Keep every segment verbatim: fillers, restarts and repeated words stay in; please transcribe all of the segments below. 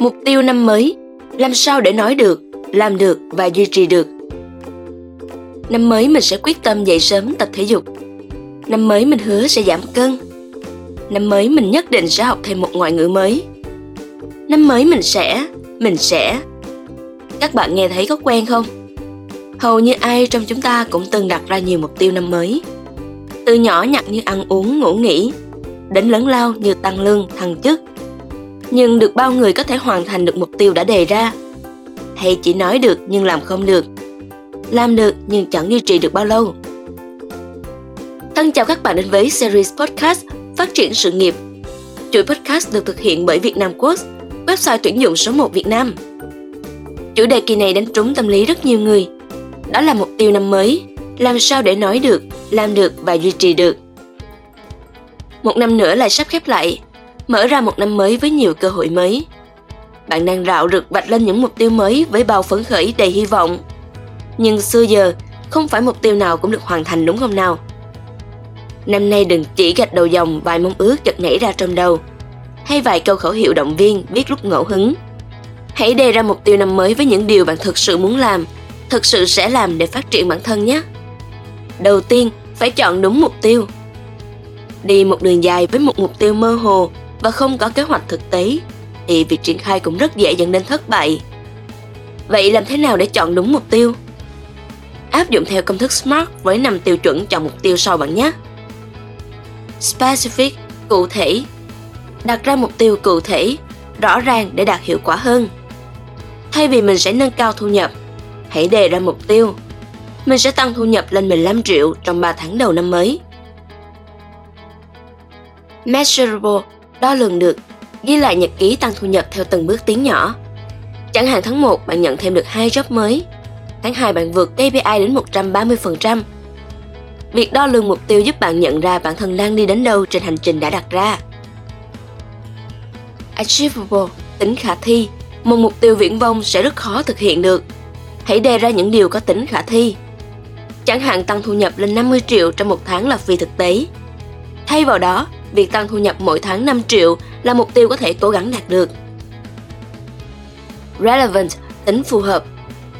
Mục tiêu năm mới, làm sao để nói được, làm được và duy trì được. Năm mới mình sẽ quyết tâm dậy sớm tập thể dục. Năm mới mình hứa sẽ giảm cân. Năm mới mình nhất định sẽ học thêm một ngoại ngữ mới. Năm mới mình sẽ, mình sẽ. Các bạn nghe thấy có quen không? Hầu như ai trong chúng ta cũng từng đặt ra nhiều mục tiêu năm mới. Từ nhỏ nhặt như ăn uống, ngủ nghỉ, đến lớn lao như tăng lương, thăng chức. Nhưng được bao người có thể hoàn thành được mục tiêu đã đề ra? Hay chỉ nói được nhưng làm không được? Làm được nhưng chẳng duy trì được bao lâu? Thân chào các bạn đến với series podcast Phát triển sự nghiệp. Chuỗi podcast được thực hiện bởi VietnamWorks, website tuyển dụng số một Việt Nam. Chủ đề kỳ này đánh trúng tâm lý rất nhiều người. Đó là mục tiêu năm mới, làm sao để nói được, làm được và duy trì được. Một năm nữa lại sắp khép lại, mở ra một năm mới với nhiều cơ hội mới. Bạn đang rạo rực vạch lên những mục tiêu mới với bao phấn khởi đầy hy vọng. Nhưng xưa giờ, không phải mục tiêu nào cũng được hoàn thành đúng không nào? Năm nay đừng chỉ gạch đầu dòng vài mong ước chợt nảy ra trong đầu, hay vài câu khẩu hiệu động viên viết lúc ngẫu hứng. Hãy đề ra mục tiêu năm mới với những điều bạn thực sự muốn làm, thực sự sẽ làm để phát triển bản thân nhé. Đầu tiên, phải chọn đúng mục tiêu. Đi một đường dài với một mục tiêu mơ hồ và không có kế hoạch thực tế, thì việc triển khai cũng rất dễ dẫn đến thất bại. Vậy làm thế nào để chọn đúng mục tiêu? Áp dụng theo công thức SMART với năm tiêu chuẩn chọn mục tiêu sau bạn nhé. Specific, cụ thể. Đặt ra mục tiêu cụ thể, rõ ràng để đạt hiệu quả hơn. Thay vì mình sẽ nâng cao thu nhập, hãy đề ra mục tiêu. Mình sẽ tăng thu nhập lên mười lăm triệu trong ba tháng đầu năm mới. Measurable, đo lường được. Ghi lại nhật ký tăng thu nhập theo từng bước tiến nhỏ. Chẳng hạn tháng một bạn nhận thêm được hai job mới. Tháng hai bạn vượt ca pê i đến một trăm ba mươi phần trăm. Việc đo lường mục tiêu giúp bạn nhận ra bản thân đang đi đến đâu trên hành trình đã đặt ra. Achievable, tính khả thi. Một mục tiêu viển vông sẽ rất khó thực hiện được. Hãy đề ra những điều có tính khả thi. Chẳng hạn tăng thu nhập lên năm mươi triệu trong một tháng là phi thực tế. Thay vào đó, việc tăng thu nhập mỗi tháng năm triệu là mục tiêu có thể cố gắng đạt được. Relevant, tính phù hợp.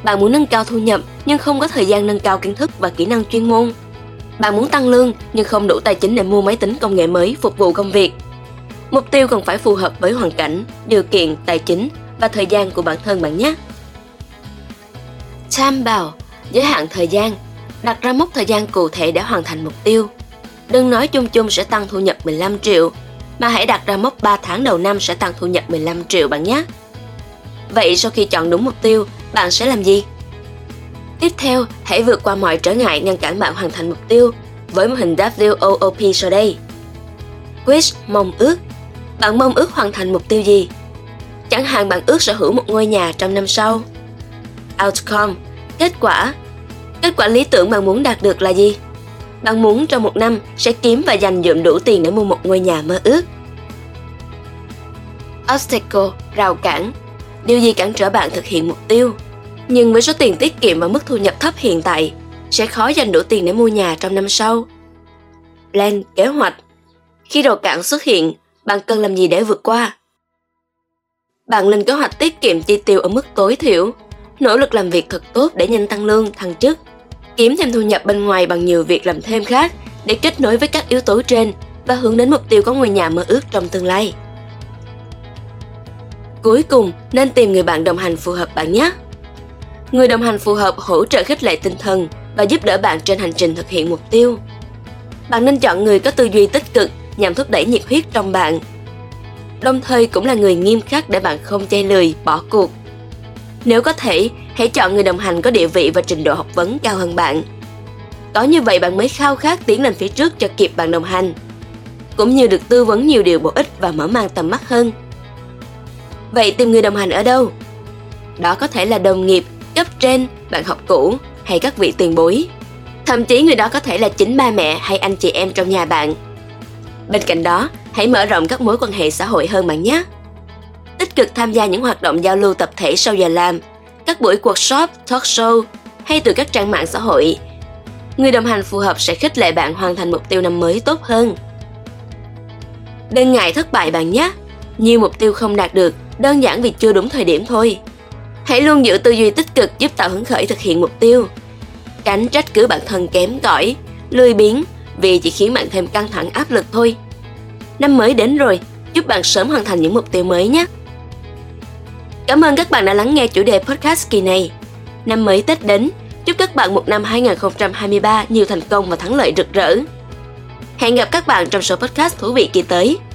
Bạn muốn nâng cao thu nhập nhưng không có thời gian nâng cao kiến thức và kỹ năng chuyên môn. Bạn muốn tăng lương nhưng không đủ tài chính để mua máy tính công nghệ mới phục vụ công việc. Mục tiêu cần phải phù hợp với hoàn cảnh, điều kiện, tài chính và thời gian của bản thân bạn nhé. Time bound, giới hạn thời gian. Đặt ra mốc thời gian cụ thể để hoàn thành mục tiêu. Đừng nói chung chung sẽ tăng thu nhập mười lăm triệu, mà hãy đặt ra mốc ba tháng đầu năm sẽ tăng thu nhập mười lăm triệu bạn nhé. Vậy sau khi chọn đúng mục tiêu, bạn sẽ làm gì? Tiếp theo, hãy vượt qua mọi trở ngại ngăn cản bạn hoàn thành mục tiêu với mô hình vê kép sau đây. Wish, mong ước. Bạn mong ước hoàn thành mục tiêu gì? Chẳng hạn bạn ước sở hữu một ngôi nhà trong năm sau. Outcome, kết quả. Kết quả lý tưởng bạn muốn đạt được là gì? Bạn muốn trong một năm sẽ kiếm và dành dụm đủ tiền để mua một ngôi nhà mơ ước. Obstacle, rào cản. Điều gì cản trở bạn thực hiện mục tiêu? Nhưng với số tiền tiết kiệm và mức thu nhập thấp hiện tại, sẽ khó dành đủ tiền để mua nhà trong năm sau. Plan, kế hoạch. Khi rào cản xuất hiện, bạn cần làm gì để vượt qua? Bạn lên kế hoạch tiết kiệm chi tiêu ở mức tối thiểu, nỗ lực làm việc thật tốt để nhanh tăng lương, thăng chức, kiếm thêm thu nhập bên ngoài bằng nhiều việc làm thêm khác để kết nối với các yếu tố trên và hướng đến mục tiêu có ngôi nhà mơ ước trong tương lai. Cuối cùng, nên tìm người bạn đồng hành phù hợp bạn nhé. Người đồng hành phù hợp hỗ trợ khích lệ tinh thần và giúp đỡ bạn trên hành trình thực hiện mục tiêu. Bạn nên chọn người có tư duy tích cực nhằm thúc đẩy nhiệt huyết trong bạn. Đồng thời cũng là người nghiêm khắc để bạn không chây lười, bỏ cuộc. Nếu có thể, hãy chọn người đồng hành có địa vị và trình độ học vấn cao hơn bạn. Có như vậy bạn mới khao khát tiến lên phía trước cho kịp bạn đồng hành, cũng như được tư vấn nhiều điều bổ ích và mở mang tầm mắt hơn. Vậy tìm người đồng hành ở đâu? Đó có thể là đồng nghiệp, cấp trên, bạn học cũ hay các vị tiền bối. Thậm chí người đó có thể là chính ba mẹ hay anh chị em trong nhà bạn. Bên cạnh đó, hãy mở rộng các mối quan hệ xã hội hơn bạn nhé. Tích cực tham gia những hoạt động giao lưu tập thể sau giờ làm, các buổi workshop, talk show hay từ các trang mạng xã hội. Người đồng hành phù hợp sẽ khích lệ bạn hoàn thành mục tiêu năm mới tốt hơn. Đừng ngại thất bại bạn nhé. nhiều mục tiêu không đạt được, đơn giản vì chưa đúng thời điểm thôi. Hãy luôn giữ tư duy tích cực giúp tạo hứng khởi thực hiện mục tiêu. Tránh trách cứ bản thân kém cỏi, lười biếng vì chỉ khiến bạn thêm căng thẳng áp lực thôi. Năm mới đến rồi, giúp bạn sớm hoàn thành những mục tiêu mới nhé. Cảm ơn các bạn đã lắng nghe chủ đề podcast kỳ này. Năm mới Tết đến, chúc các bạn một năm hai không hai ba nhiều thành công và thắng lợi rực rỡ. Hẹn gặp các bạn trong số podcast thú vị kỳ tới.